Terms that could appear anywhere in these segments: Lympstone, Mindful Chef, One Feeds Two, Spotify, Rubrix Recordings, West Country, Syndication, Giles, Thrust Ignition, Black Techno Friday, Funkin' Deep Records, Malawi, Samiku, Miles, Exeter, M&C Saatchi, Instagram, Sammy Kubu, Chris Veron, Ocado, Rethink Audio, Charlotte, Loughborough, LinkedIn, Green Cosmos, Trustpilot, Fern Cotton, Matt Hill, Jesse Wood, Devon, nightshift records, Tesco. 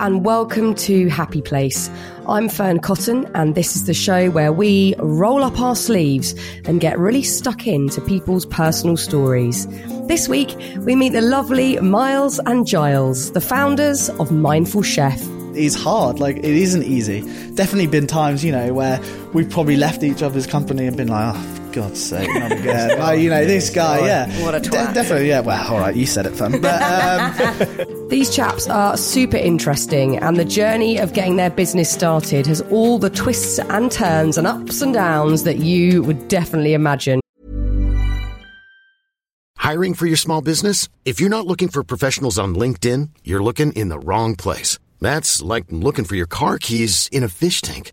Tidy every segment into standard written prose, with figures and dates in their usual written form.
and welcome to Happy Place. I'm Fern Cotton, and this is the show where we roll up our sleeves and get really stuck into people's personal stories. This week, we meet the lovely Miles and Giles, the founders of Mindful Chef. It's hard, it isn't easy. Definitely been times, where we've probably left each other's company and been like, oh, for God's sake, not again. This guy, yeah. What a twat. Definitely, yeah. Well, all right, you said it, fun. But, These chaps are super interesting, and the journey of getting their business started has all the twists and turns and ups and downs that you would definitely imagine. Hiring for your small business? If you're not looking for professionals on LinkedIn, you're looking in the wrong place. That's like looking for your car keys in a fish tank.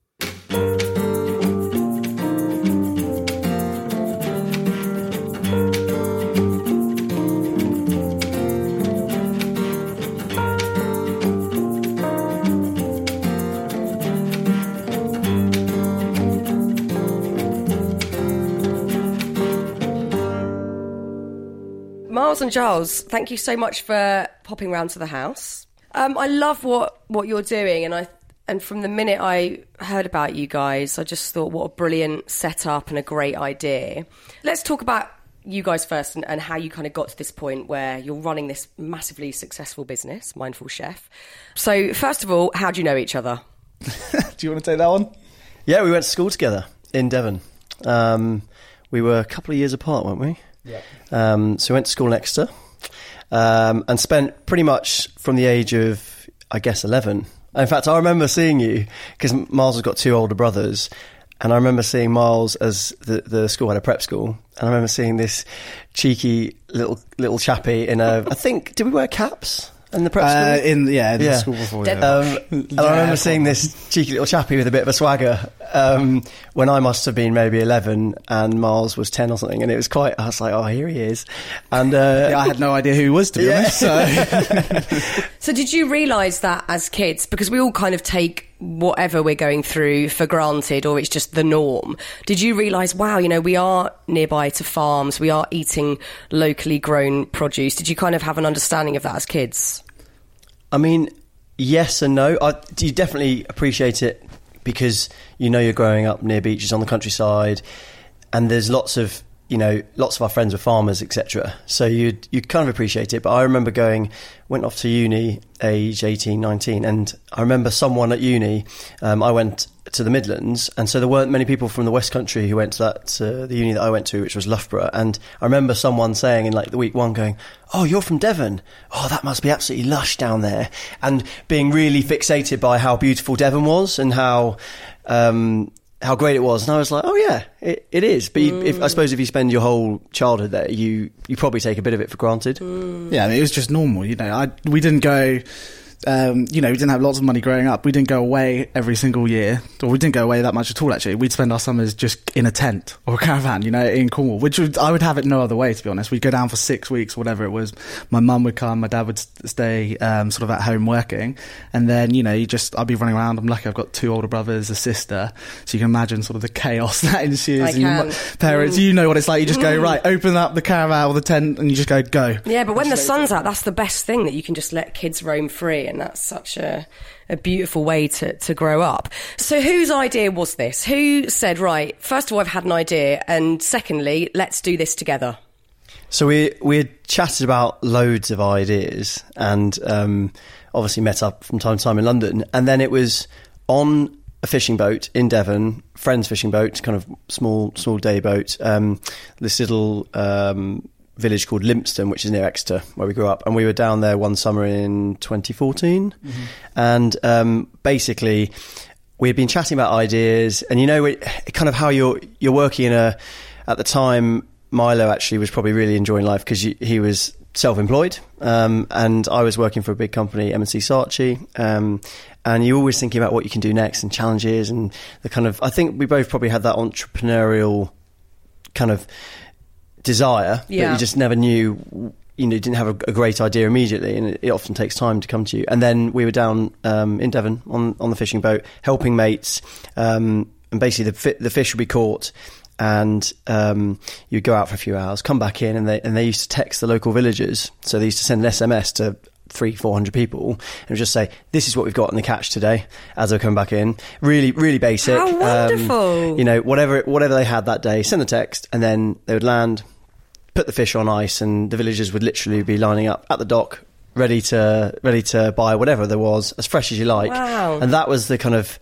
Miles and Giles, thank you so much for popping round to the house. I love what you're doing, and from the minute I heard about you guys, I just thought, what a brilliant setup and a great idea. Let's talk about you guys first and how you kind of got to this point where you're running this massively successful business, Mindful Chef. So first of all, how do you know each other? Do you want to take that one? Yeah, we went to school together in Devon. We were a couple of years apart, weren't we? Yeah. So we went to school in Exeter and spent pretty much from the age of, 11. In fact, I remember seeing you because Miles has got two older brothers, and I remember seeing Miles as the school had a prep school, and I remember seeing this cheeky little chappie in a, I think, did we wear caps? In the prep school? In the school before. Yeah. And I remember seeing this cheeky little chappie with a bit of a swagger when I must have been maybe 11 and Miles was 10 or something. And it was quite, I was like, oh, here he is. And I had no idea who he was, to be honest. So. So did you realise that as kids? Because we all kind of take whatever we're going through for granted, or it's just the norm. Did you realise, wow, we are nearby to farms, we are eating locally grown produce? Did you kind of have an understanding of that as kids? I mean, yes and no. You definitely appreciate it because you're growing up near beaches on the countryside, and there's lots of our friends were farmers, etc. So you'd kind of appreciate it. But I remember went off to uni age 18, 19. And I remember someone at uni, I went to the Midlands. And so there weren't many people from the West Country who went to the uni that I went to, which was Loughborough. And I remember someone saying in the week one going, oh, you're from Devon. Oh, that must be absolutely lush down there. And being really fixated by how beautiful Devon was and how great it was. And I was like, oh yeah, it is. But I suppose if you spend your whole childhood there, you probably take a bit of it for granted. Yeah, it was just normal. We didn't go, we didn't have lots of money growing up. We didn't go away every single year, or we didn't go away that much at all, actually. We'd spend our summers just in a tent or a caravan, in Cornwall, which I would have it no other way, to be honest. We'd go down for 6 weeks, whatever it was. My mum would come, my dad would stay sort of at home working. And then, I'd be running around. I'm lucky I've got two older brothers, a sister. So you can imagine sort of the chaos that ensues. And your parents, what it's like. You just go, right, open up the caravan or the tent and you just go. Yeah, but when the sun's out, that's the best thing, that you can just let kids roam free. And that's such a beautiful way to grow up. So whose idea was this? Who said, right, first of all, I've had an idea, and secondly, let's do this together? So we had chatted about loads of ideas and obviously met up from time to time in London. And then it was on a fishing boat in Devon, friend's fishing boat, kind of small day boat, this little... village called Lympstone, which is near Exeter, where we grew up, and we were down there one summer in 2014. And basically we had been chatting about ideas, and kind of how you're working at the time. Milo actually was probably really enjoying life because he was self-employed, and I was working for a big company, M&C Saatchi, and you're always thinking about what you can do next and challenges and the kind of, I think we both probably had that entrepreneurial kind of desire, but you just never knew, you know, you didn't have a great idea immediately, and it often takes time to come to you. And then we were down in Devon on the fishing boat, helping mates, and basically the fish would be caught. And you'd go out for a few hours, come back in, and they used to text the local villagers. So they used to send an SMS to 300-400 people and just say, "This is what we've got in the catch today." As they're coming back in, really, really basic. How wonderful! You know, whatever they had that day, send the text, and then they would land, put the fish on ice, and the villagers would literally be lining up at the dock, ready to buy whatever there was, as fresh as you like. Wow! And that was the kind of,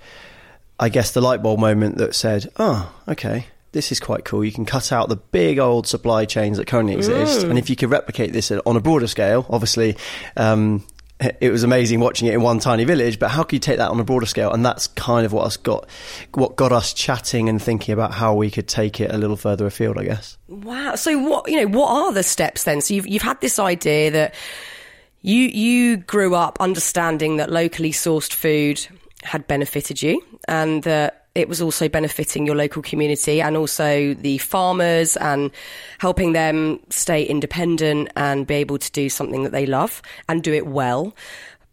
I guess, the light bulb moment that said, "Oh, okay. This is quite cool. You can cut out the big old supply chains that currently exist." And if you could replicate this on a broader scale, obviously, it was amazing watching it in one tiny village, but how could you take that on a broader scale? And that's kind of what got us chatting and thinking about how we could take it a little further afield, I guess. Wow. So what are the steps then? So you've had this idea that you grew up understanding that locally sourced food had benefited you, and that it was also benefiting your local community and also the farmers, and helping them stay independent and be able to do something that they love and do it well.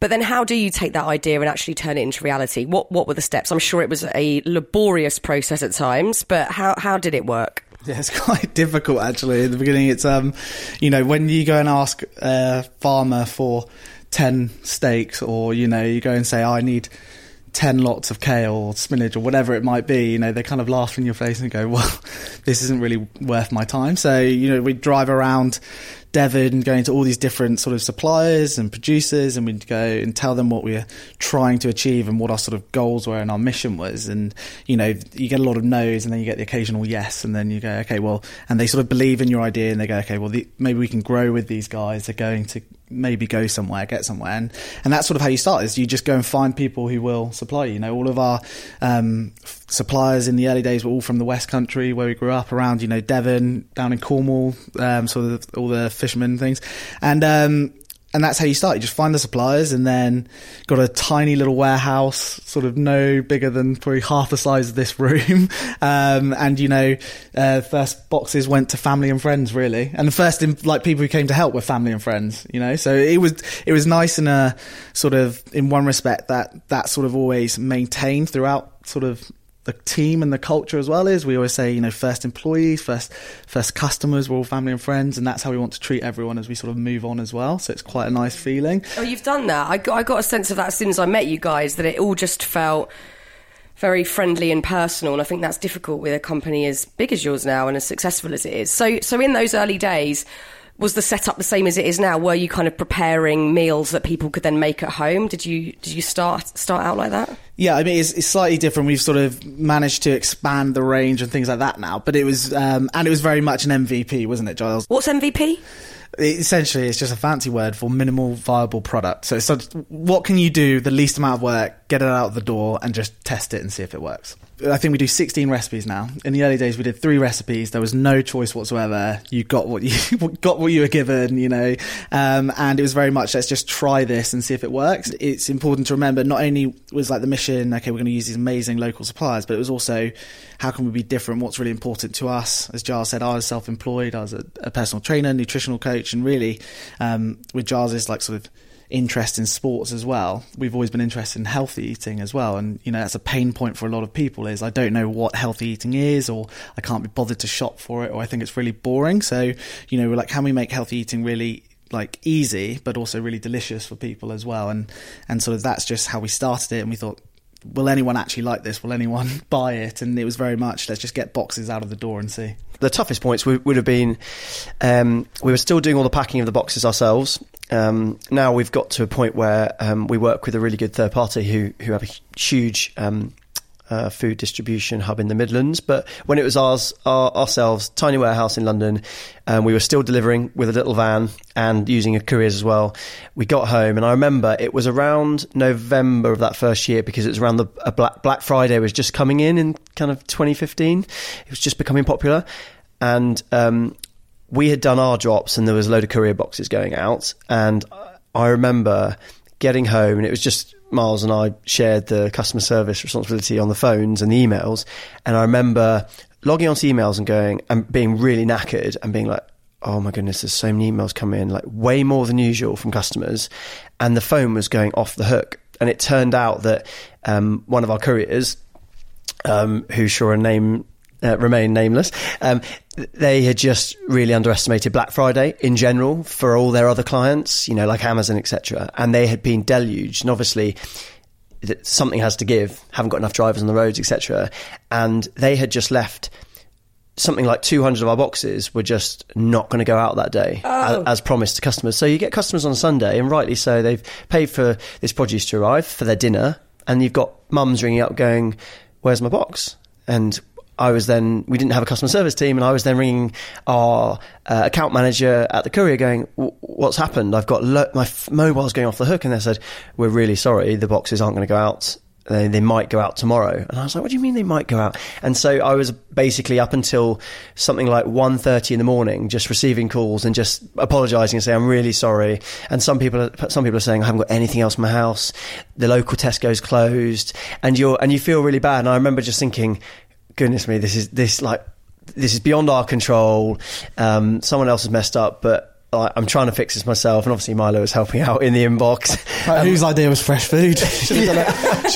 But then how do you take that idea and actually turn it into reality? What were the steps? I'm sure it was a laborious process at times, but how did it work? Yeah, it's quite difficult actually at the beginning. It's, when you go and ask a farmer for 10 steaks, or, you know, you go and say, I need 10 lots of kale or spinach or whatever it might be, you know, they kind of laugh in your face and go, well, this isn't really worth my time. So, you know, we'd drive around Devon going to all these different sort of suppliers and producers, and we'd go and tell them what we're trying to achieve and what our sort of goals were and our mission was. And, you know, you get a lot of no's, and then you get the occasional yes, and then you go, okay, well, and they sort of believe in your idea, and they go, okay, well, maybe we can grow with these guys. They're going to maybe go somewhere, get somewhere, and that's sort of how you start. Is you just go and find people who will supply you. You know, all of our suppliers in the early days were all from the West Country, where we grew up around, you know, Devon, down in Cornwall, sort of all the fishermen things, and that's how you start. You just find the suppliers, and then got a tiny little warehouse, sort of no bigger than probably half the size of this room. First boxes went to family and friends, really. And the first, people who came to help were family and friends, you know. So it was nice in a sort of, in one respect, that sort of always maintained throughout sort of the team and the culture as well. Is we always say, you know, first employees, first customers, we're all family and friends, and that's how we want to treat everyone as we sort of move on as well. So it's quite a nice feeling. Oh, you've done that. I got a sense of that as soon as I met you guys, that it all just felt very friendly and personal, and I think that's difficult with a company as big as yours now and as successful as it is. So in those early days, was the setup the same as it is now? Were you kind of preparing meals that people could then make at home? Did you start out like that? Yeah, I mean, it's slightly different. We've sort of managed to expand the range and things like that now. But it was, and it was very much an MVP, wasn't it, Giles? What's MVP? Essentially, it's just a fancy word for minimal viable product. So it's sort of, what can you do the least amount of work, get it out the door, and just test it and see if it works. I think we do 16 recipes now. In the early days, we did 3 recipes. There was no choice whatsoever. You got what you were given, you know. And it was very much, let's just try this and see if it works. It's important to remember, not only was like the mission, okay, we're going to use these amazing local suppliers, but it was also, how can we be different? What's really important to us? As Giles said, I was self-employed. I was a personal trainer, nutritional coach, and really, with Giles's like sort of interest in sports as well, we've always been interested in healthy eating as well. And you know, that's a pain point for a lot of people, is I don't know what healthy eating is, or I can't be bothered to shop for it, or I think it's really boring. So, you know, we're like, can we make healthy eating really like easy, but also really delicious for people as well? And sort of that's just how we started it. And we thought, will anyone actually like this? Will anyone buy it? And it was very much, let's just get boxes out of the door and see. The toughest points would have been, we were still doing all the packing of the boxes ourselves. Now we've got to a point where we work with a really good third party who have a huge food distribution hub in the Midlands. But when it was ourselves, tiny warehouse in London, we were still delivering with a little van and using couriers as well. We got home, and I remember it was around November of that first year, because it was around Black Friday was just coming in kind of 2015. It was just becoming popular, and we had done our drops and there was a load of courier boxes going out. And I remember getting home, and it was just Miles and I shared the customer service responsibility on the phones and the emails. And I remember logging onto emails and going and being really knackered and being like, oh my goodness, there's so many emails coming in, like way more than usual from customers. And the phone was going off the hook. And it turned out that one of our couriers, who sure a name remain nameless, they had just really underestimated Black Friday in general for all their other clients, you know, like Amazon, etc. And they had been deluged. And obviously, something has to give. Haven't got enough drivers on the roads, etc. And they had just left. Something like 200 of our boxes were just not going to go out that day as promised to customers. So you get customers on Sunday, and rightly so, they've paid for this produce to arrive for their dinner, and you've got mums ringing up going, where's my box? And we didn't have a customer service team, and I was then ringing our account manager at the courier going, what's happened? I've got my mobile's going off the hook. And they said, we're really sorry, the boxes aren't going to go out. They might go out tomorrow. And I was like, what do you mean they might go out? And so I was basically up until something like 1:30 in the morning, just receiving calls and just apologising and saying, I'm really sorry. And some people are saying, I haven't got anything else in my house. The local Tesco's closed. And you feel really bad. And I remember just thinking, goodness me, this is beyond our control. Someone else has messed up, but I'm trying to fix this myself. And obviously Milo was helping out in the inbox. Whose idea was fresh food? Should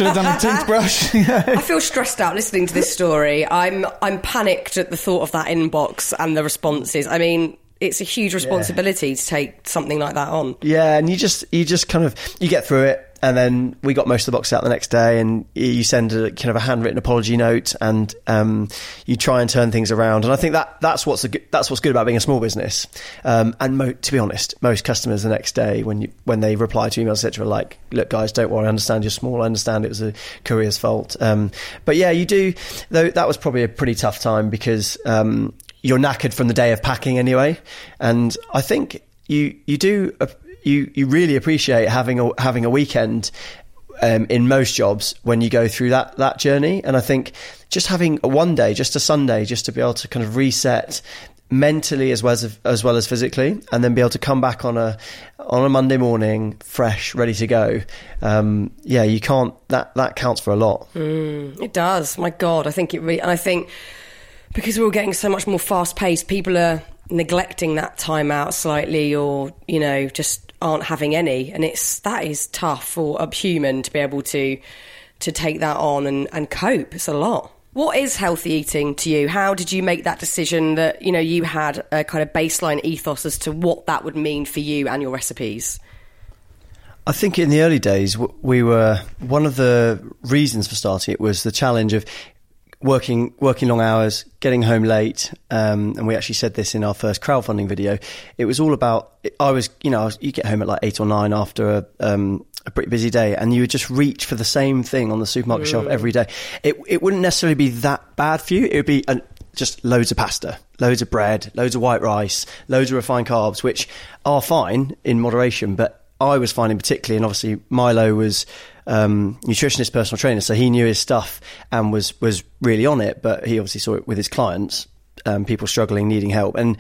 have done a toothbrush. I feel stressed out listening to this story. I'm panicked at the thought of that inbox and the responses. I mean, it's a huge responsibility to take something like that on. Yeah, and you just kind of, you get through it. And then we got most of the boxes out the next day, and you send a kind of a handwritten apology note, and you try and turn things around. And I think that's what's good about being a small business. To be honest, most customers the next day when they reply to emails, etc., like, look, guys, don't worry, I understand you're small, I understand it was a courier's fault. But yeah, you do. Though that was probably a pretty tough time because you're knackered from the day of packing anyway, and I think you do. You really appreciate having a weekend in most jobs when you go through that journey. And I think just having a Sunday, just to be able to kind of reset mentally as well as physically, and then be able to come back on a Monday morning fresh, ready to go. You can't. That counts for a lot. It does. My God, I think it really, and I think because we're all getting so much more fast paced, people are neglecting that time out slightly, or just aren't having any, and that is tough for a human to be able to take that on and cope. It's a lot. What is healthy eating to you? How did you make that decision that you had a kind of baseline ethos as to what that would mean for you and your recipes? I think in the early days, we were, one of the reasons for starting it was the challenge of working long hours, getting home late, and we actually said this in our first crowdfunding video. It was all about, you get home at like 8 or 9 after a pretty busy day, and you would just reach for the same thing on the supermarket shelf every day. It wouldn't necessarily be that bad for you. It would be just loads of pasta, loads of bread, loads of white rice, loads of refined carbs, which are fine in moderation, but I was finding particularly, and obviously Milo was nutritionist, personal trainer, so he knew his stuff and was really on it, but he obviously saw it with his clients, people struggling, needing help. And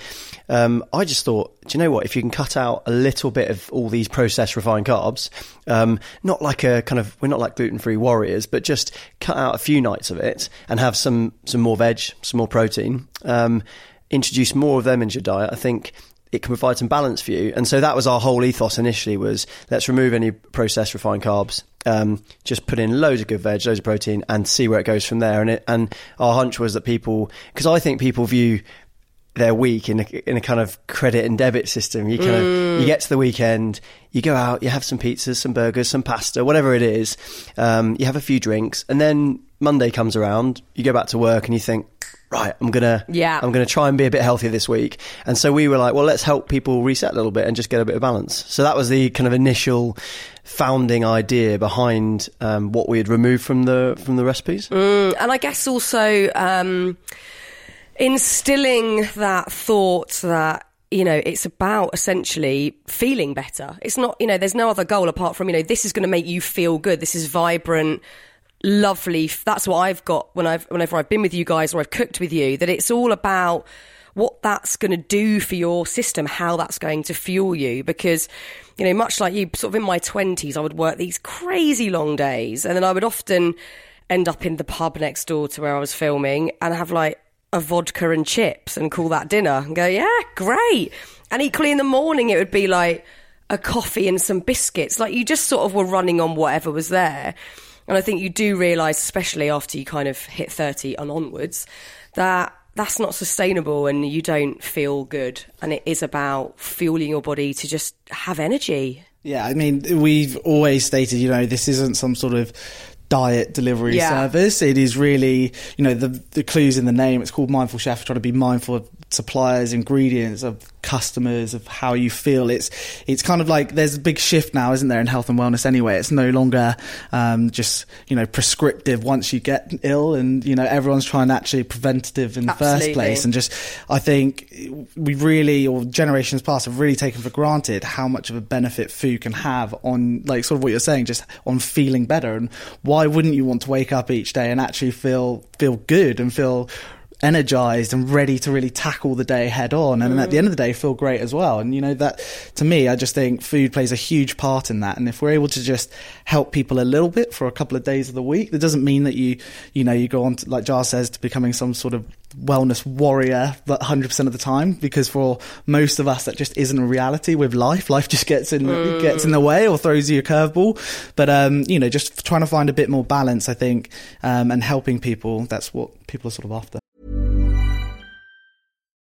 I just thought, do you know what, if you can cut out a little bit of all these processed refined carbs, not like a kind of, we're not like gluten-free warriors, but just cut out a few nights of it and have some more veg, some more protein, introduce more of them into your diet, I think it can provide some balance for you. And so that was our whole ethos initially, was let's remove any processed refined carbs, just put in loads of good veg, loads of protein, and see where it goes from there. And our hunch was that people, because I think people view their week in a kind of credit and debit system. You kind of, you get to the weekend, you go out, you have some pizzas, some burgers, some pasta, whatever it is, you have a few drinks, and then Monday comes around, you go back to work and you think, right, I'm gonna try and be a bit healthier this week. And so we were like, well, let's help people reset a little bit and just get a bit of balance. So that was the kind of initial founding idea behind what we had removed from the recipes. And I guess also instilling that thought that it's about essentially feeling better. It's not, there's no other goal apart from, this is going to make you feel good. This is vibrant, lovely. That's what I've got whenever I've been with you guys or I've cooked with you, that it's all about what that's going to do for your system, how that's going to fuel you. Because, you know, much like you, sort of in my 20s, I would work these crazy long days, and then I would often end up in the pub next door to where I was filming and have like a vodka and chips and call that dinner and go, yeah, great. And equally in the morning, it would be like a coffee and some biscuits. Like, you just sort of were running on whatever was there. And I think you do realise, especially after you kind of hit 30 and onwards, that that's not sustainable and you don't feel good. And it is about fueling your body to just have energy. Yeah, I mean, we've always stated, you know, this isn't some sort of diet delivery service. It is really, you know, the clue's in the name. It's called Mindful Chef, trying to be mindful of suppliers, ingredients, of customers, of how you feel. It's kind of like there's a big shift now, isn't there, in health and wellness anyway. It's no longer just, you know, prescriptive once you get ill, and, you know, everyone's trying to actually preventative in the first place. And just, I think we really, or generations past, have really taken for granted how much of a benefit food can have on, like, sort of what you're saying, just on feeling better. And why wouldn't you want to wake up each day and actually feel good and feel energized and ready to really tackle the day head on, and at the end of the day feel great as well? And, you know, that to me, I just think food plays a huge part in that. And if we're able to just help people a little bit for a couple of days of the week, that doesn't mean that you know, you go on to, like Giles says, to becoming some sort of wellness warrior but 100% of the time, because for most of us that just isn't a reality with life just gets in the way or throws you a curveball. But you know, just trying to find a bit more balance, I think, and helping people, that's what people are sort of after.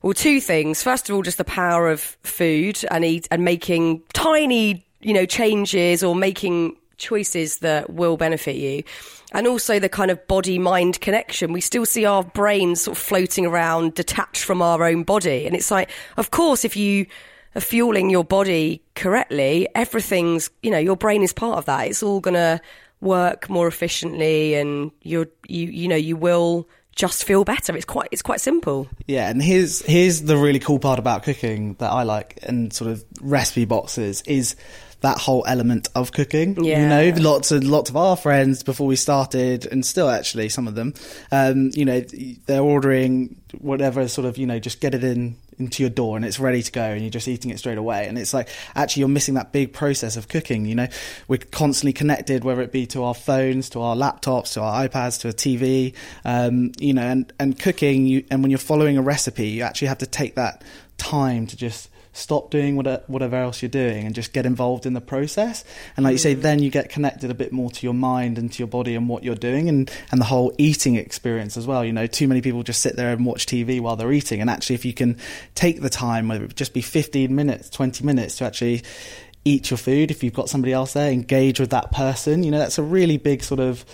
well, two things. First of all, just the power of food and making tiny, you know, changes or making choices that will benefit you. And also the kind of body-mind connection. We still see our brains sort of floating around, detached from our own body. And it's like, of course, if you are fueling your body correctly, everything's, you know, your brain is part of that. It's all going to work more efficiently, and you will just feel better. It's quite simple. Yeah, and here's the really cool part about cooking that I like, and sort of recipe boxes, is that whole element of cooking. Yeah. You know, lots of our friends before we started, and still actually some of them, you know, they're ordering whatever sort of, you know, just get it into your door and it's ready to go, and you're just eating it straight away. And it's like, actually, you're missing that big process of cooking. You know, we're constantly connected, whether it be to our phones, to our laptops, to our iPads, to a TV, you know, and cooking, and when you're following a recipe, you actually have to take that time to just stop doing whatever else you're doing and just get involved in the process. And like you say, then you get connected a bit more to your mind and to your body and what you're doing, and the whole eating experience as well. You know, too many people just sit there and watch TV while they're eating. And actually, if you can take the time, whether it just be 15 minutes, 20 minutes, to actually eat your food, if you've got somebody else there, engage with that person. You know, that's a really big sort of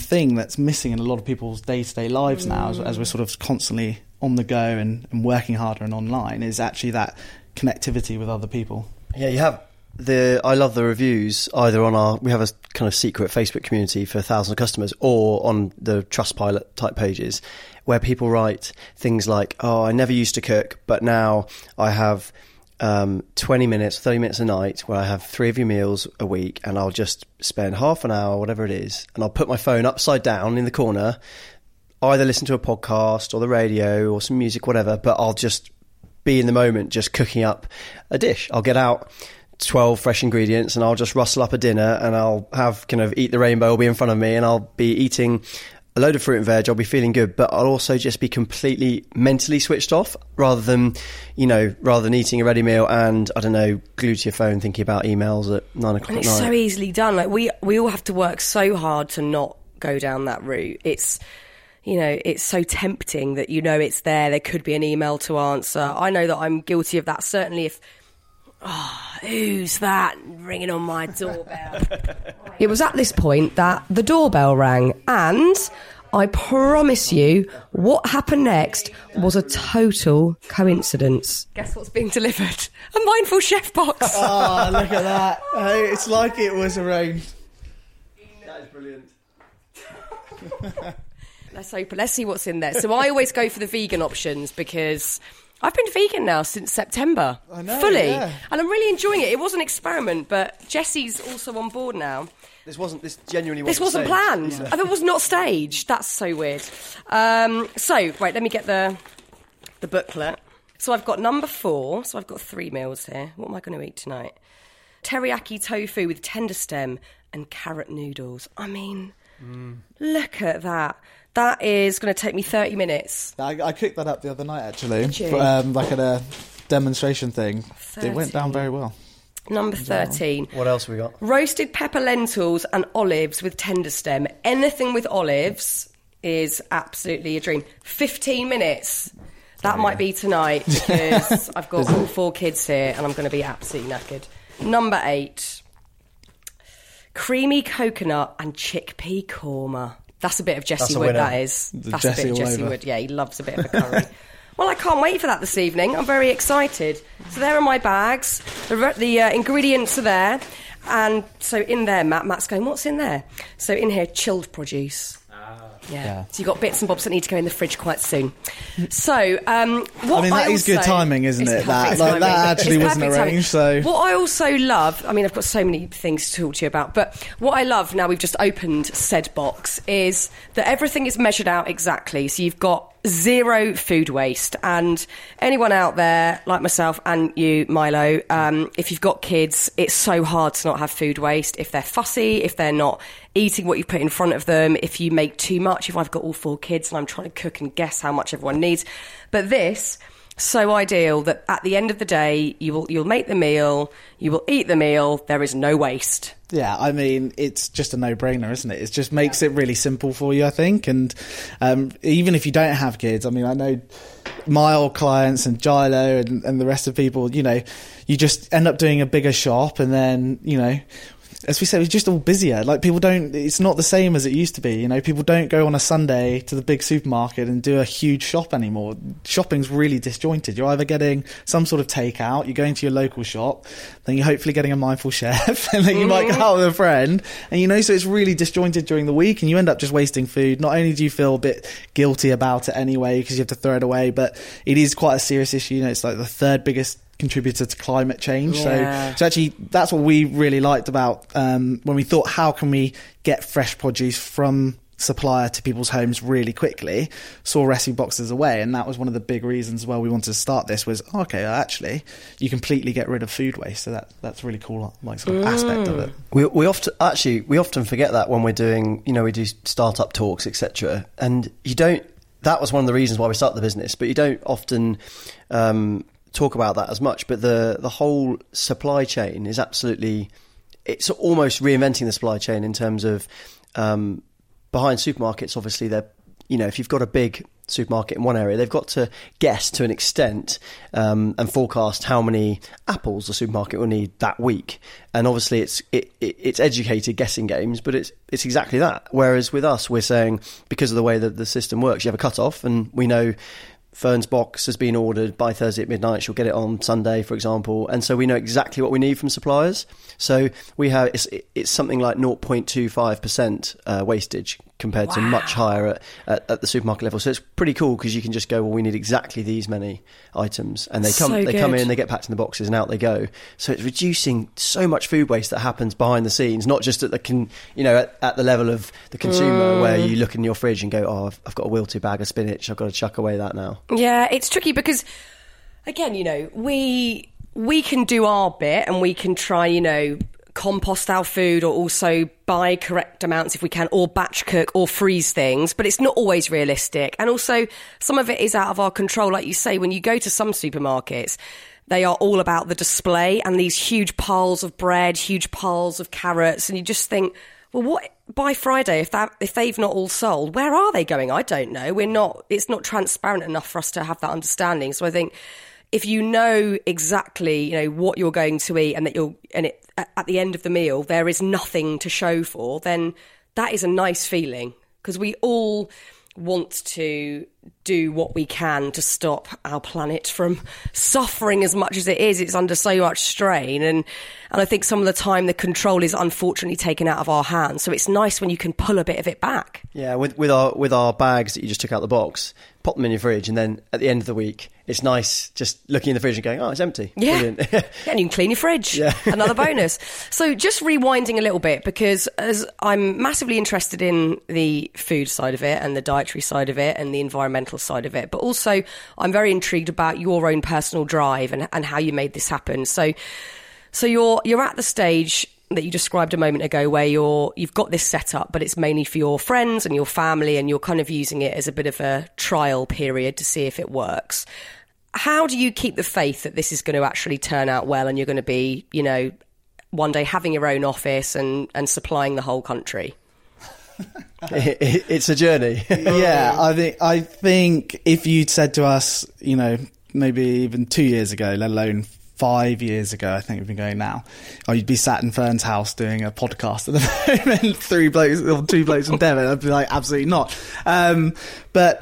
thing that's missing in a lot of people's day-to-day lives now, as we're sort of constantly on the go and working harder and online, is actually that connectivity with other people. Yeah, you have I love the reviews either on we have a kind of secret Facebook community for 1,000 customers, or on the Trustpilot type pages, where people write things like, oh, I never used to cook, but now I have 20 minutes, 30 minutes a night where I have 3 of your meals a week, and I'll just spend half an hour, whatever it is, and I'll put my phone upside down in the corner, either listen to a podcast or the radio or some music, whatever, but I'll just be in the moment, just cooking up a dish. I'll get out 12 fresh ingredients and I'll just rustle up a dinner, and I'll have kind of eat the rainbow will be in front of me, and I'll be eating a load of fruit and veg. I'll be feeling good, but I'll also just be completely mentally switched off, rather than eating a ready meal and, I don't know, glued to your phone thinking about emails at 9:00 at night. It's so easily done. Like, we all have to work so hard to not go down that route. You know, it's so tempting that, you know, it's there. There could be an email to answer. I know that I'm guilty of that. Certainly if, who's that ringing on my doorbell? It was at this point that the doorbell rang, and I promise you what happened next was a total coincidence. Guess what's being delivered? A Mindful Chef box. Oh, look at that. It's like it was arranged. That is brilliant. Let's open. Let's see what's in there. So I always go for the vegan options because I've been vegan now since September. I know, fully. Yeah. And I'm really enjoying it. It was an experiment, but Jesse's also on board now. This wasn't planned. Yeah. And it was not staged. That's so weird. So, let me get the booklet. So I've got number 4. So I've got 3 meals here. What am I going to eat tonight? Teriyaki tofu with tender stem and carrot noodles. I mean, look at that. That is going to take me 30 minutes. I cooked that up the other night, actually. Did you? Like at a demonstration thing. 13. It went down very well. Number 13. What else have we got? Roasted pepper lentils and olives with tender stem. Anything with olives is absolutely a dream. 15 minutes. That might be tonight because I've got all 4 kids here and I'm going to be absolutely knackered. Number 8. Creamy coconut and chickpea korma. That's a bit of Jesse Wood, that is. That's a bit of Jesse Wood, yeah. He loves a bit of a curry. Well, I can't wait for that this evening. I'm very excited. So there are my bags. The ingredients are there. And so in there, Matt's going, what's in there? So in here, chilled produce. Yeah. So you've got bits and bobs that need to go in the fridge quite soon. So what I mean, that is good timing, isn't it? That actually wasn't arranged. So what I also love, I mean, I've got so many things to talk to you about, but what I love now we've just opened said box is that everything is measured out exactly. So you've got 0 food waste. And anyone out there, like myself and you, Milo, if you've got kids, it's so hard to not have food waste. If they're fussy, if they're not eating what you put in front of them, if you make too much, if I've got all 4 kids and I'm trying to cook and guess how much everyone needs. But this, so ideal that at the end of the day, you'll make the meal, you will eat the meal, there is no waste. Yeah, I mean, it's just a no-brainer, isn't it? It just makes it really simple for you, I think. And even if you don't have kids, I mean, I know my old clients and Gilo and the rest of people, you know, you just end up doing a bigger shop and then, you know, as we said, we're just all busier. Like, people don't... It's not the same as it used to be, you know? People don't go on a Sunday to the big supermarket and do a huge shop anymore. Shopping's really disjointed. You're either getting some sort of takeout, you're going to your local shop, then you're hopefully getting a Mindful Chef, and then you might go out with a friend. And, you know, so it's really disjointed during the week, and you end up just wasting food. Not only do you feel a bit guilty about it anyway because you have to throw it away, but it is quite a serious issue. You know, it's like the 3rd biggest contributor to climate change. Yeah. So actually that's what we really liked about when we thought, how can we get fresh produce from supplier to people's homes really quickly? Saw rescue boxes away, and that was one of the big reasons why we wanted to start this was, okay, actually you completely get rid of food waste. So that's really cool, like sort of aspect of it. We often forget that when we're doing, you know, we do startup talks, etc. And you don't... that was one of the reasons why we started the business, but you don't often talk about that as much. But the whole supply chain is absolutely... it's almost reinventing the supply chain in terms of behind supermarkets. Obviously they're, you know, if you've got a big supermarket in one area, they've got to guess to an extent and forecast how many apples the supermarket will need that week. And obviously it's educated guessing games, but it's exactly that. Whereas with us, we're saying, because of the way that the system works, you have a cut off, and we know Fern's box has been ordered by Thursday at midnight. She'll get it on Sunday, for example. And so we know exactly what we need from suppliers. So we have... it's something like 0.25% wastage compared to much higher at the supermarket level. So it's pretty cool because you can just go, well, we need exactly these many items. And they come in, they get packed in the boxes and out they go. So it's reducing so much food waste that happens behind the scenes, not just at the at the level of the consumer where you look in your fridge and go, oh, I've got a wilted bag of spinach, I've got to chuck away that now. Yeah, it's tricky because, again, you know, we can do our bit and we can try, you know, compost our food or also buy correct amounts if we can, or batch cook or freeze things, but it's not always realistic. And also some of it is out of our control. Like you say, when you go to some supermarkets, they are all about the display and these huge piles of bread, huge piles of carrots, and you just think, well, what... by Friday, if they've not all sold, where are they going? I don't know. It's not transparent enough for us to have that understanding. So I think if you know exactly, you know, what you're going to eat and that you'll, and it, at the end of the meal, there is nothing to show for, then that is a nice feeling, because we all want to do what we can to stop our planet from suffering as much as it is. It's under so much strain, and I think some of the time the control is unfortunately taken out of our hands. So it's nice when you can pull a bit of it back. Yeah, with our bags that you just took out the box, pop them in your fridge, and then at the end of the week, it's nice just looking in the fridge and going, oh, it's empty. Yeah, yeah, and you can clean your fridge. Yeah. Another bonus. So just rewinding a little bit, because as I'm massively interested in the food side of it and the dietary side of it and the environmental side of it, but also I'm very intrigued about your own personal drive and how you made this happen. So you're at the stage that you described a moment ago where you've got this set up, but it's mainly for your friends and your family, and you're kind of using it as a bit of a trial period to see if it works. How do you keep the faith that this is going to actually turn out well and you're going to be, you know, one day having your own office and supplying the whole country? It's a journey. Yeah, I think if you'd said to us, you know, maybe even 2 years ago, let alone 5 years ago, I think we've been going now, or you'd be sat in Fern's house doing a podcast at the moment, three blokes or two blokes in Devon, I'd be like, absolutely not.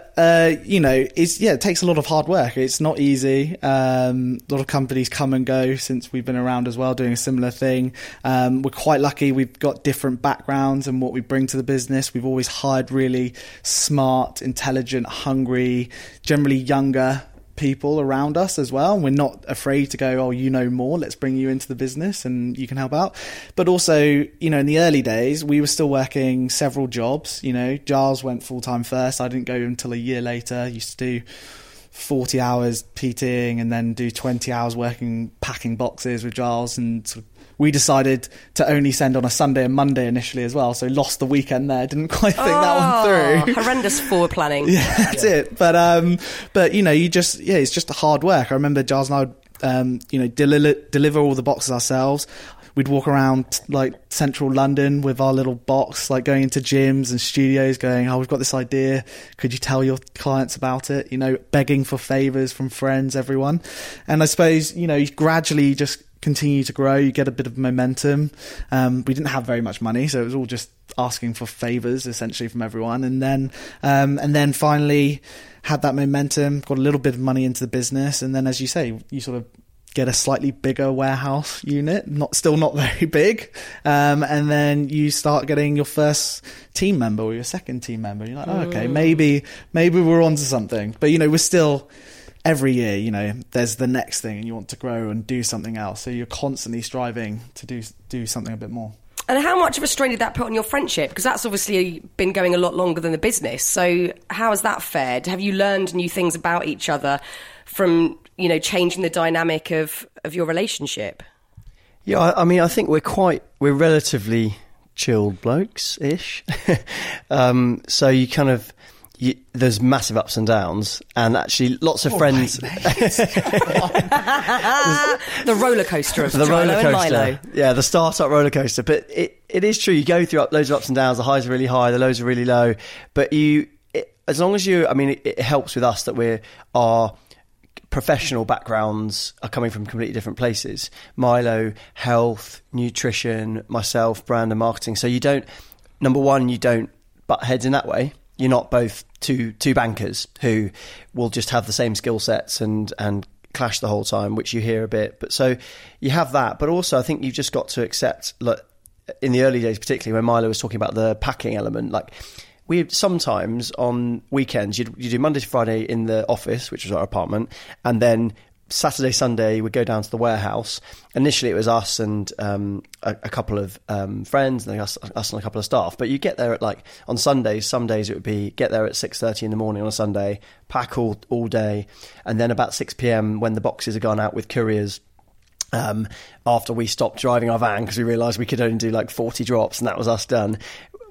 But you know, it's, yeah, it takes a lot of hard work. It's not easy. A lot of companies come and go since we've been around as well, doing a similar thing. We're quite lucky. We've got different backgrounds and what we bring to the business. We've always hired really smart, intelligent, hungry, generally younger people around us as well, and we're not afraid to go, oh, you know more, let's bring you into the business and you can help out. But also, you know, in the early days we were still working several jobs. You know, Giles went full-time first, I didn't go until a year later. I used to do 40 hours PTing and then do 20 hours working packing boxes with Giles, and sort of, we decided to only send on a Sunday and Monday initially as well, so lost the weekend there. Didn't quite think that one through. Horrendous forward planning. That's it. But you know, you just, yeah, it's just the hard work. I remember Giles and I would, you know, deliver all the boxes ourselves. We'd walk around like central London with our little box, like going into gyms and studios going, oh, we've got this idea, could you tell your clients about it? You know, begging for favours from friends, everyone. And I suppose, you know, you gradually just continue to grow, you get a bit of momentum. We didn't have very much money, so it was all just asking for favours essentially from everyone, and then finally had that momentum, got a little bit of money into the business, and then, as you say, you sort of get a slightly bigger warehouse unit, not very big, and then you start getting your first team member or your second team member. You're like, oh, okay, maybe we're onto something. But you know, we're still, every year, you know, there's the next thing, and you want to grow and do something else, so you're constantly striving to do something a bit more. And how much of a strain did that put on your friendship? Because that's obviously been going a lot longer than the business, so how has that fared? Have you learned new things about each other from, you know, changing the dynamic of your relationship? Yeah, I mean, I think we're relatively chilled blokes-ish. So you kind of, there's massive ups and downs, and actually lots of friends. Right, the roller coaster of the roller coaster. And Milo. Yeah, the startup roller coaster. But it is true. You go through loads of ups and downs. The highs are really high, the lows are really low. But as long as you, I mean, it helps with us that our professional backgrounds are coming from completely different places. Milo, health, nutrition, myself, brand and marketing. So you don't butt heads in that way. You're not both two bankers who will just have the same skill sets and clash the whole time, which you hear a bit. But so you have that. But also I think you've just got to accept, look, in the early days, particularly when Milo was talking about the packing element, like we sometimes on weekends, you do Monday to Friday in the office, which was our apartment, and then Saturday, Sunday, we'd go down to the warehouse. Initially, it was us and a couple of friends, and then us and a couple of staff. But you get there at on Sundays, some days it would be get there at 6:30 in the morning on a Sunday, pack all day, and then about 6 p.m, when the boxes are gone out with couriers, after we stopped driving our van because we realised we could only do 40 drops, and that was us done.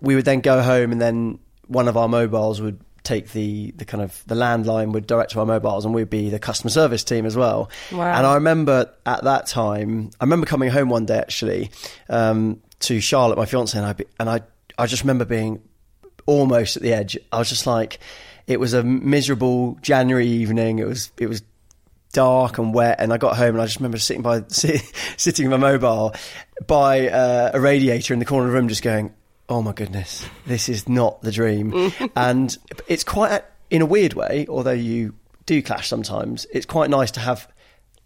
We would then go home, and then one of our mobiles would take the kind of the landline would direct to our mobiles, and we'd be the customer service team as well. Wow. And I remember at that time, coming home one day actually to Charlotte, my fiancée, and I just remember being almost at the edge. I was just like, it was a miserable January evening. It was dark and wet, and I got home and I just remember sitting with my mobile by a radiator in the corner of the room, just going, oh my goodness, this is not the dream. And it's quite, in a weird way, although you do clash sometimes, it's quite nice to have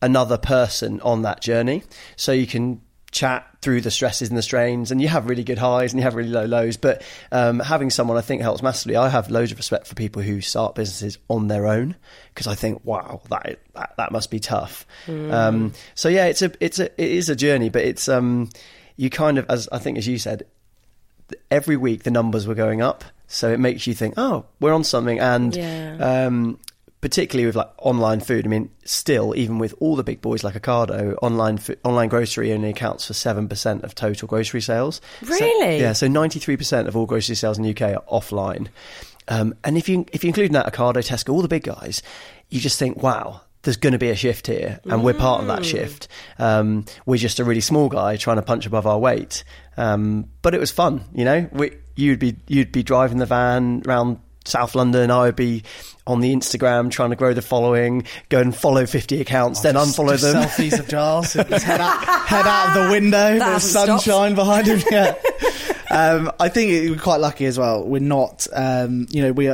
another person on that journey, so you can chat through the stresses and the strains, and you have really good highs and you have really low lows, but having someone I think helps massively. I have loads of respect for people who start businesses on their own, because I think, wow, that must be tough. So yeah, it is a journey, but it's you kind of, as I think as you said, every week the numbers were going up, so it makes you think, oh, we're on something. And yeah. Particularly with like online food, I mean, still, even with all the big boys like Ocado, online grocery only accounts for 7% of total grocery sales. Really? So, yeah, so 93% of all grocery sales in the UK are offline. And if you include in that Ocado, Tesco, all the big guys, you just think, wow, there's going to be a shift here, and we're part of that shift. We're just a really small guy trying to punch above our weight. But it was fun, you know. You'd be driving the van around South London, I would be on the Instagram trying to grow the following, go and follow 50 accounts, then unfollow them. Selfies of Giles, head out of the window, there's sunshine behind him. Yeah. I think we're quite lucky as well. We're not, we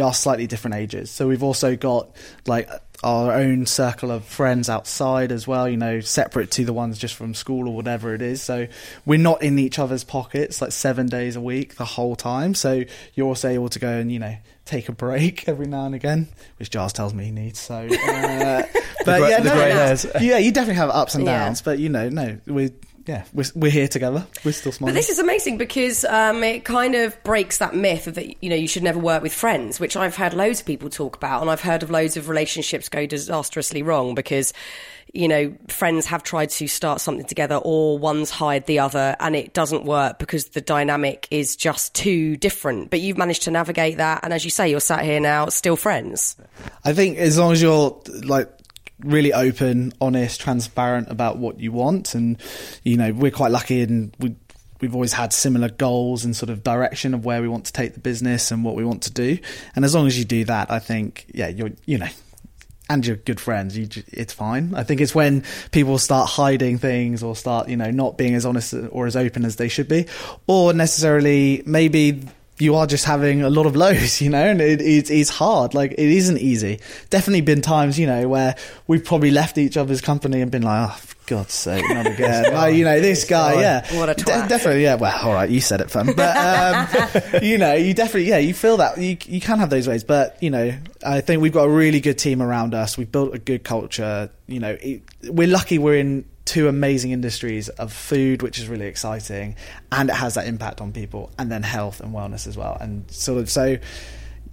are slightly different ages. So we've also got like our own circle of friends outside as well, you know, separate to the ones just from school or whatever it is. So we're not in each other's pockets like 7 days a week the whole time. So you're also able to go and, you know, take a break every now and again, which Giles tells me he needs. So, yeah, you definitely have ups and downs, but you know, we're here together. We're still smiling. But this is amazing because it kind of breaks that myth of that, you know, you should never work with friends, which I've had loads of people talk about, and I've heard of loads of relationships go disastrously wrong because, you know, friends have tried to start something together or one's hired the other and it doesn't work because the dynamic is just too different. But you've managed to navigate that, and as you say, you're sat here now still friends. I think as long as you're like really open, honest, transparent about what you want, and you know, we're quite lucky, and we've always had similar goals and sort of direction of where we want to take the business and what we want to do. And as long as you do that, I think, yeah, you're good friends, it's fine. I think it's when people start hiding things or start, you know, not being as honest or as open as they should be, or necessarily maybe you are just having a lot of lows, you know, and it's hard. Like, it isn't easy. Definitely been times, you know, where we've probably left each other's company and been like, oh, for God's sake, not again. Like, you know, this guy, yeah. What a twat. Definitely, yeah. Well, all right, you said it, fun. But, you know, you definitely, yeah, you feel that. You can have those ways. But, you know, I think we've got a really good team around us. We've built a good culture. You know, we're lucky we're in two amazing industries of food, which is really exciting, and it has that impact on people, and then health and wellness as well, and sort of, so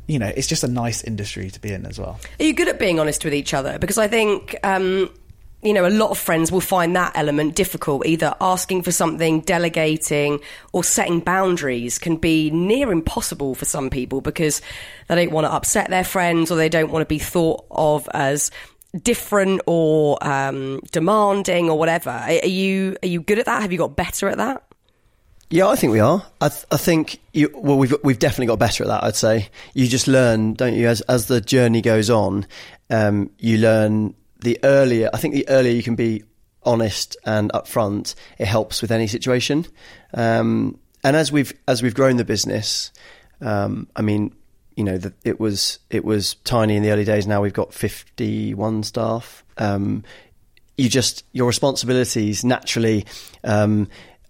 you know, it's just a nice industry to be in as well. Are you good at being honest with each other? Because I think you know, a lot of friends will find that element difficult, either asking for something, delegating, or setting boundaries can be near impossible for some people because they don't want to upset their friends, or they don't want to be thought of as different or demanding or whatever. Are you good at that? Have you got better at that? Yeah, I think we are. I think we've definitely got better at that, I'd say. You just learn, don't you, as the journey goes on. You learn the earlier you can be honest and upfront, it helps with any situation. And as we've grown the business, I mean, you know, it was tiny in the early days. Now we've got 51 staff. Your responsibilities naturally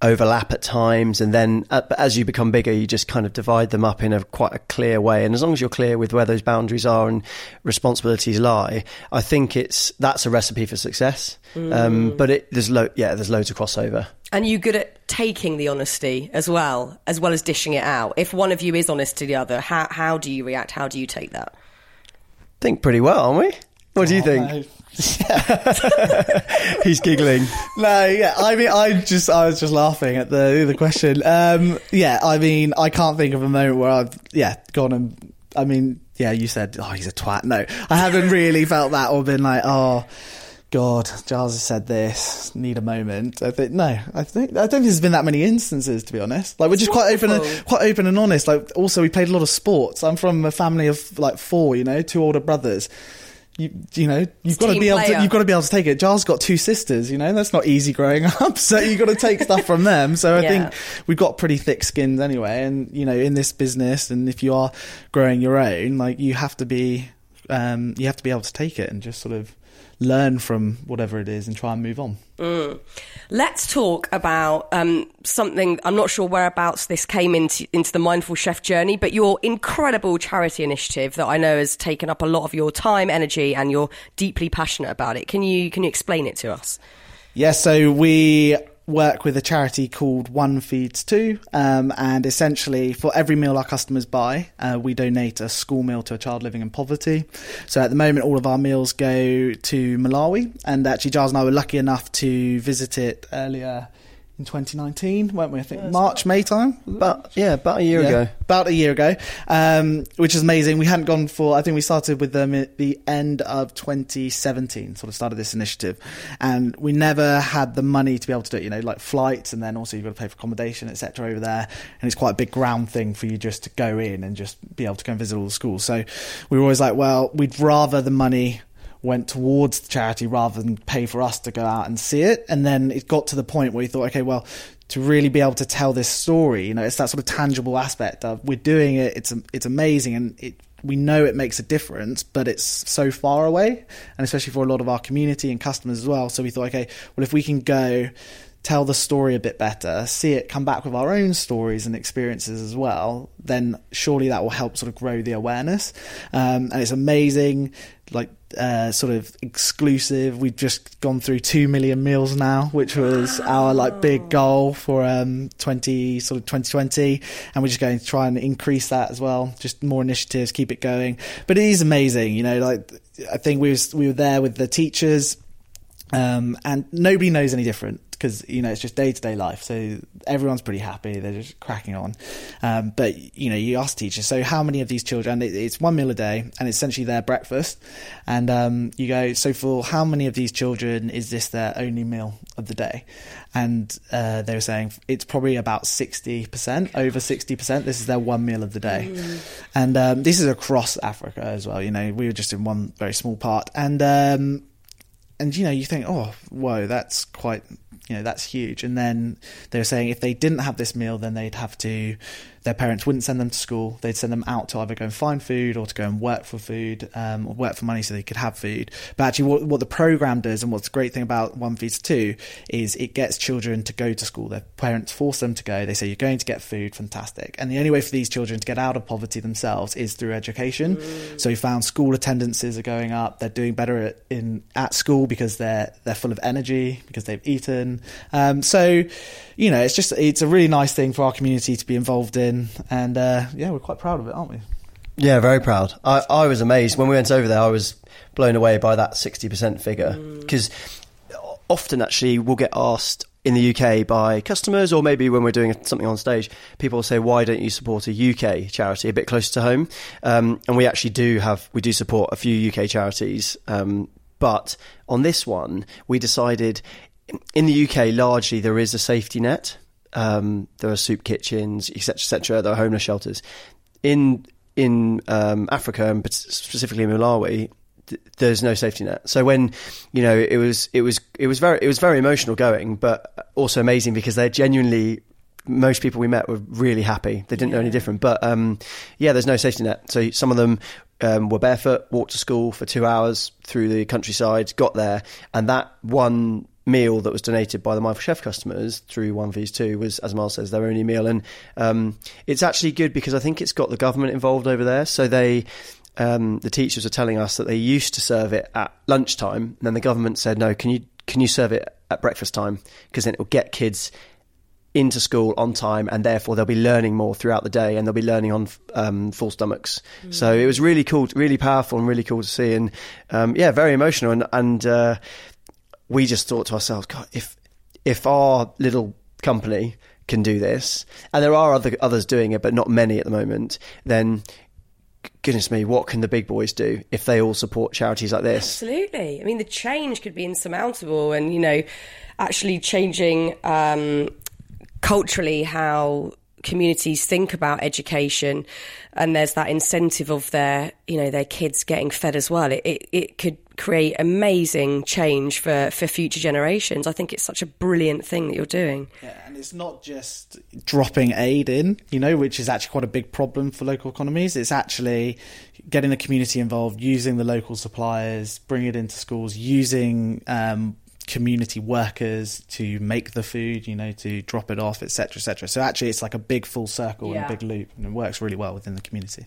overlap at times, and then as you become bigger, you just kind of divide them up in quite a clear way. And as long as you're clear with where those boundaries are and responsibilities lie, I think that's a recipe for success. But there's loads of crossover. And you're good at taking the honesty as well as dishing it out. If one of you is honest to the other, how do you react? How do you take that? I think pretty well, aren't we? What do you think? No. He's giggling. No, yeah. I mean, I was just laughing at the question. Yeah, I mean, I can't think of a moment where I've gone and, I mean, yeah, you said, oh, he's a twat. No, I haven't really felt that or been like, oh God, Giles has said this, need a moment. I don't think there's been that many instances, to be honest. Like, we're just quite open and honest. Like, also we played a lot of sports. I'm from a family of like four, you know, two older brothers. You know, you've got to be able to, you've got to be able to take it. Giles got two sisters, you know, that's not easy growing up. So you've got to take stuff from them. So I think we've got pretty thick skins anyway. And, you know, in this business, and if you are growing your own, like you have to be able to take it and just sort of learn from whatever it is and try and move on. Let's talk about something. I'm not sure whereabouts this came into the Mindful Chef journey, but your incredible charity initiative that I know has taken up a lot of your time, energy, and you're deeply passionate about it. Can you explain it to us? Yeah, so we work with a charity called One Feeds Two, and essentially for every meal our customers buy, we donate a school meal to a child living in poverty. So at the moment all of our meals go to Malawi, and actually Giles and I were lucky enough to visit it earlier in 2019, weren't we? I think May time. About a year ago, which is amazing. We hadn't gone for, I think we started with them at the end of 2017, sort of started this initiative, and we never had the money to be able to do it, you know, like flights, and then also you've got to pay for accommodation, etc. over there, and it's quite a big ground thing for you just to go in and just be able to go and visit all the schools. So we were always like, well, we'd rather the money went towards the charity rather than pay for us to go out and see it. And then it got to the point where you thought, okay, well, to really be able to tell this story, you know, it's that sort of tangible aspect of we're doing it, it's amazing, and we know it makes a difference, but it's so far away, and especially for a lot of our community and customers as well. So we thought, okay, well, if we can go tell the story a bit better, see it, come back with our own stories and experiences as well, then surely that will help sort of grow the awareness. And it's amazing, like sort of exclusive. We've just gone through 2 million meals now, which was our like big goal for 2020, and we're just going to try and increase that as well, just more initiatives, keep it going. But it is amazing, you know, like I think we were there with the teachers, and nobody knows any different, because, you know, it's just day-to-day life. So everyone's pretty happy. They're just cracking on. But, you know, you ask teachers, so how many of these children, it's one meal a day, and it's essentially their breakfast. And you go, so for how many of these children is this their only meal of the day? And they were saying it's probably about 60%, over 60%. This is their one meal of the day. And this is across Africa as well. You know, we were just in one very small part. And you know, you think, oh, whoa, that's quite... You know, that's huge. And then they were saying if they didn't have this meal, then they'd have to, their parents wouldn't send them to school. They'd send them out to either go and find food or to go and work for food, or work for money so they could have food. But actually what the program does, and what's the great thing about One Feeds Two, is it gets children to go to school. Their parents force them to go. They say, you're going to get food. Fantastic. And the only way for these children to get out of poverty themselves is through education. So we found school attendances are going up. They're doing better at school because they're full of energy, because they've eaten. So, you know, it's a really nice thing for our community to be involved in, and yeah, we're quite proud of it, aren't we? Yeah, very proud. I was amazed when we went over there. I was blown away by that 60% figure, because often actually we'll get asked in the UK by customers, or maybe when we're doing something on stage, people will say, why don't you support a UK charity a bit closer to home? And we actually do support a few UK charities, but on this one we decided, in the UK, largely, there is a safety net. There are soup kitchens, etc., etc. There are homeless shelters. In Africa, and specifically in Malawi, there's no safety net. So when, you know, it was very emotional going, but also amazing, because they're genuinely, most people we met were really happy. They didn't know any different. But yeah, there's no safety net. So some of them were barefoot, walked to school for 2 hours through the countryside, got there, and that one meal that was donated by the Mindful Chef customers through One Feeds Two was, as Miles says, their only meal. And it's actually good, because I think it's got the government involved over there. So they, the teachers are telling us that they used to serve it at lunchtime, and then the government said, no, can you serve it at breakfast time, because then it will get kids into school on time, and therefore they'll be learning more throughout the day, and they'll be learning on full stomachs. So it was really cool, really powerful, and really cool to see, and yeah, very emotional. And we just thought to ourselves, God, if our little company can do this, and there are others doing it, but not many at the moment, then goodness me, what can the big boys do if they all support charities like this? Absolutely. I mean, the change could be insurmountable, and, you know, actually changing culturally how communities think about education, and there's that incentive of their, you know, their kids getting fed as well, it could create amazing change for future generations. I think it's such a brilliant thing that you're doing. Yeah, and it's not just dropping aid in, you know, which is actually quite a big problem for local economies. It's actually getting the community involved, using the local suppliers, bringing it into schools, using community workers to make the food, you know, to drop it off, etc., etc. So actually it's like a big full circle, yeah, and a big loop, and it works really well within the community.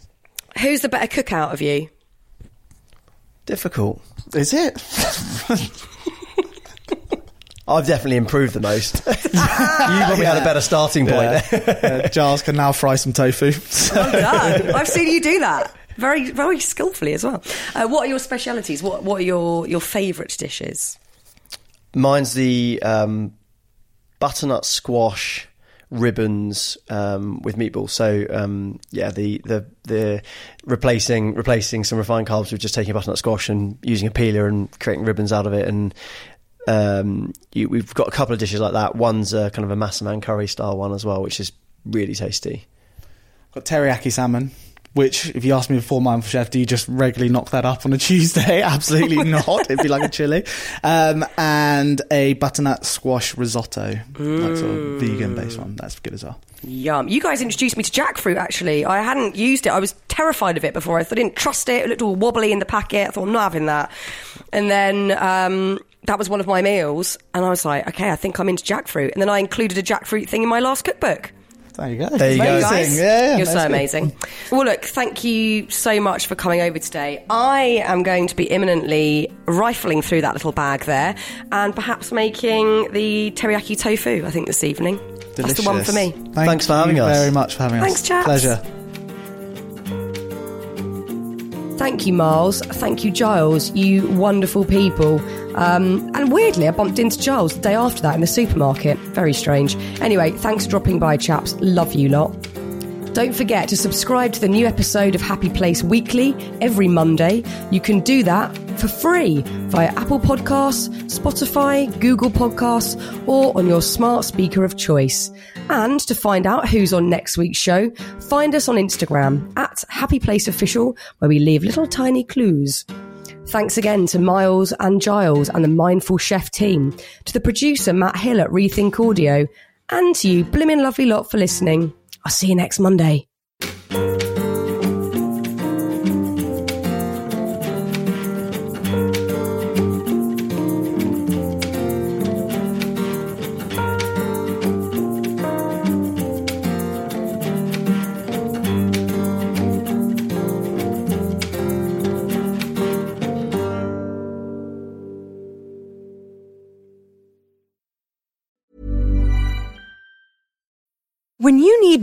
Who's the better cook out of you? Difficult. Is it? I've definitely improved the most. You probably had a better starting point there. Giles can now fry some tofu. Well done. I've seen you do that very, very skillfully as well. What are your specialities? What are your favourite dishes? Mine's the butternut squash ribbons with meatballs. So the replacing some refined carbs with just taking butternut squash and using a peeler and creating ribbons out of it. And we've got a couple of dishes like that. One's kind of a massaman curry style one as well, which is really tasty. Got teriyaki salmon, which, if you asked me before Mindful Chef, do you just regularly knock that up on a Tuesday? Absolutely not. It'd be like a chili. And a butternut squash risotto. Ooh. That's a vegan-based one. That's good as well. Yum. You guys introduced me to jackfruit, actually. I hadn't used it. I was terrified of it before. I didn't trust it. It looked all wobbly in the packet. I thought, I'm not having that. And then that was one of my meals. And I was like, okay, I think I'm into jackfruit. And then I included a jackfruit thing in my last cookbook. There you go. There you go. Guys. Yeah, you're so amazing. Well, look, thank you so much for coming over today. I am going to be imminently rifling through that little bag there and perhaps making the teriyaki tofu, I think, this evening. Delicious. That's the one for me. Thanks for having us. Thank you very much for having us. Thanks, chaps. Pleasure. Thank you, Miles. Thank you, Giles. You wonderful people. And weirdly, I bumped into Giles the day after that in the supermarket. Very strange. Anyway, thanks for dropping by, chaps. Love you lot. Don't forget to subscribe to the new episode of Happy Place Weekly every Monday. You can do that for free via Apple Podcasts, Spotify, Google Podcasts, or on your smart speaker of choice. And to find out who's on next week's show, find us on Instagram at Happy Place Official, where we leave little tiny clues. Thanks again to Miles and Giles and the Mindful Chef team, to the producer Matt Hill at Rethink Audio, and to you blimmin' lovely lot for listening. I'll see you next Monday. When you need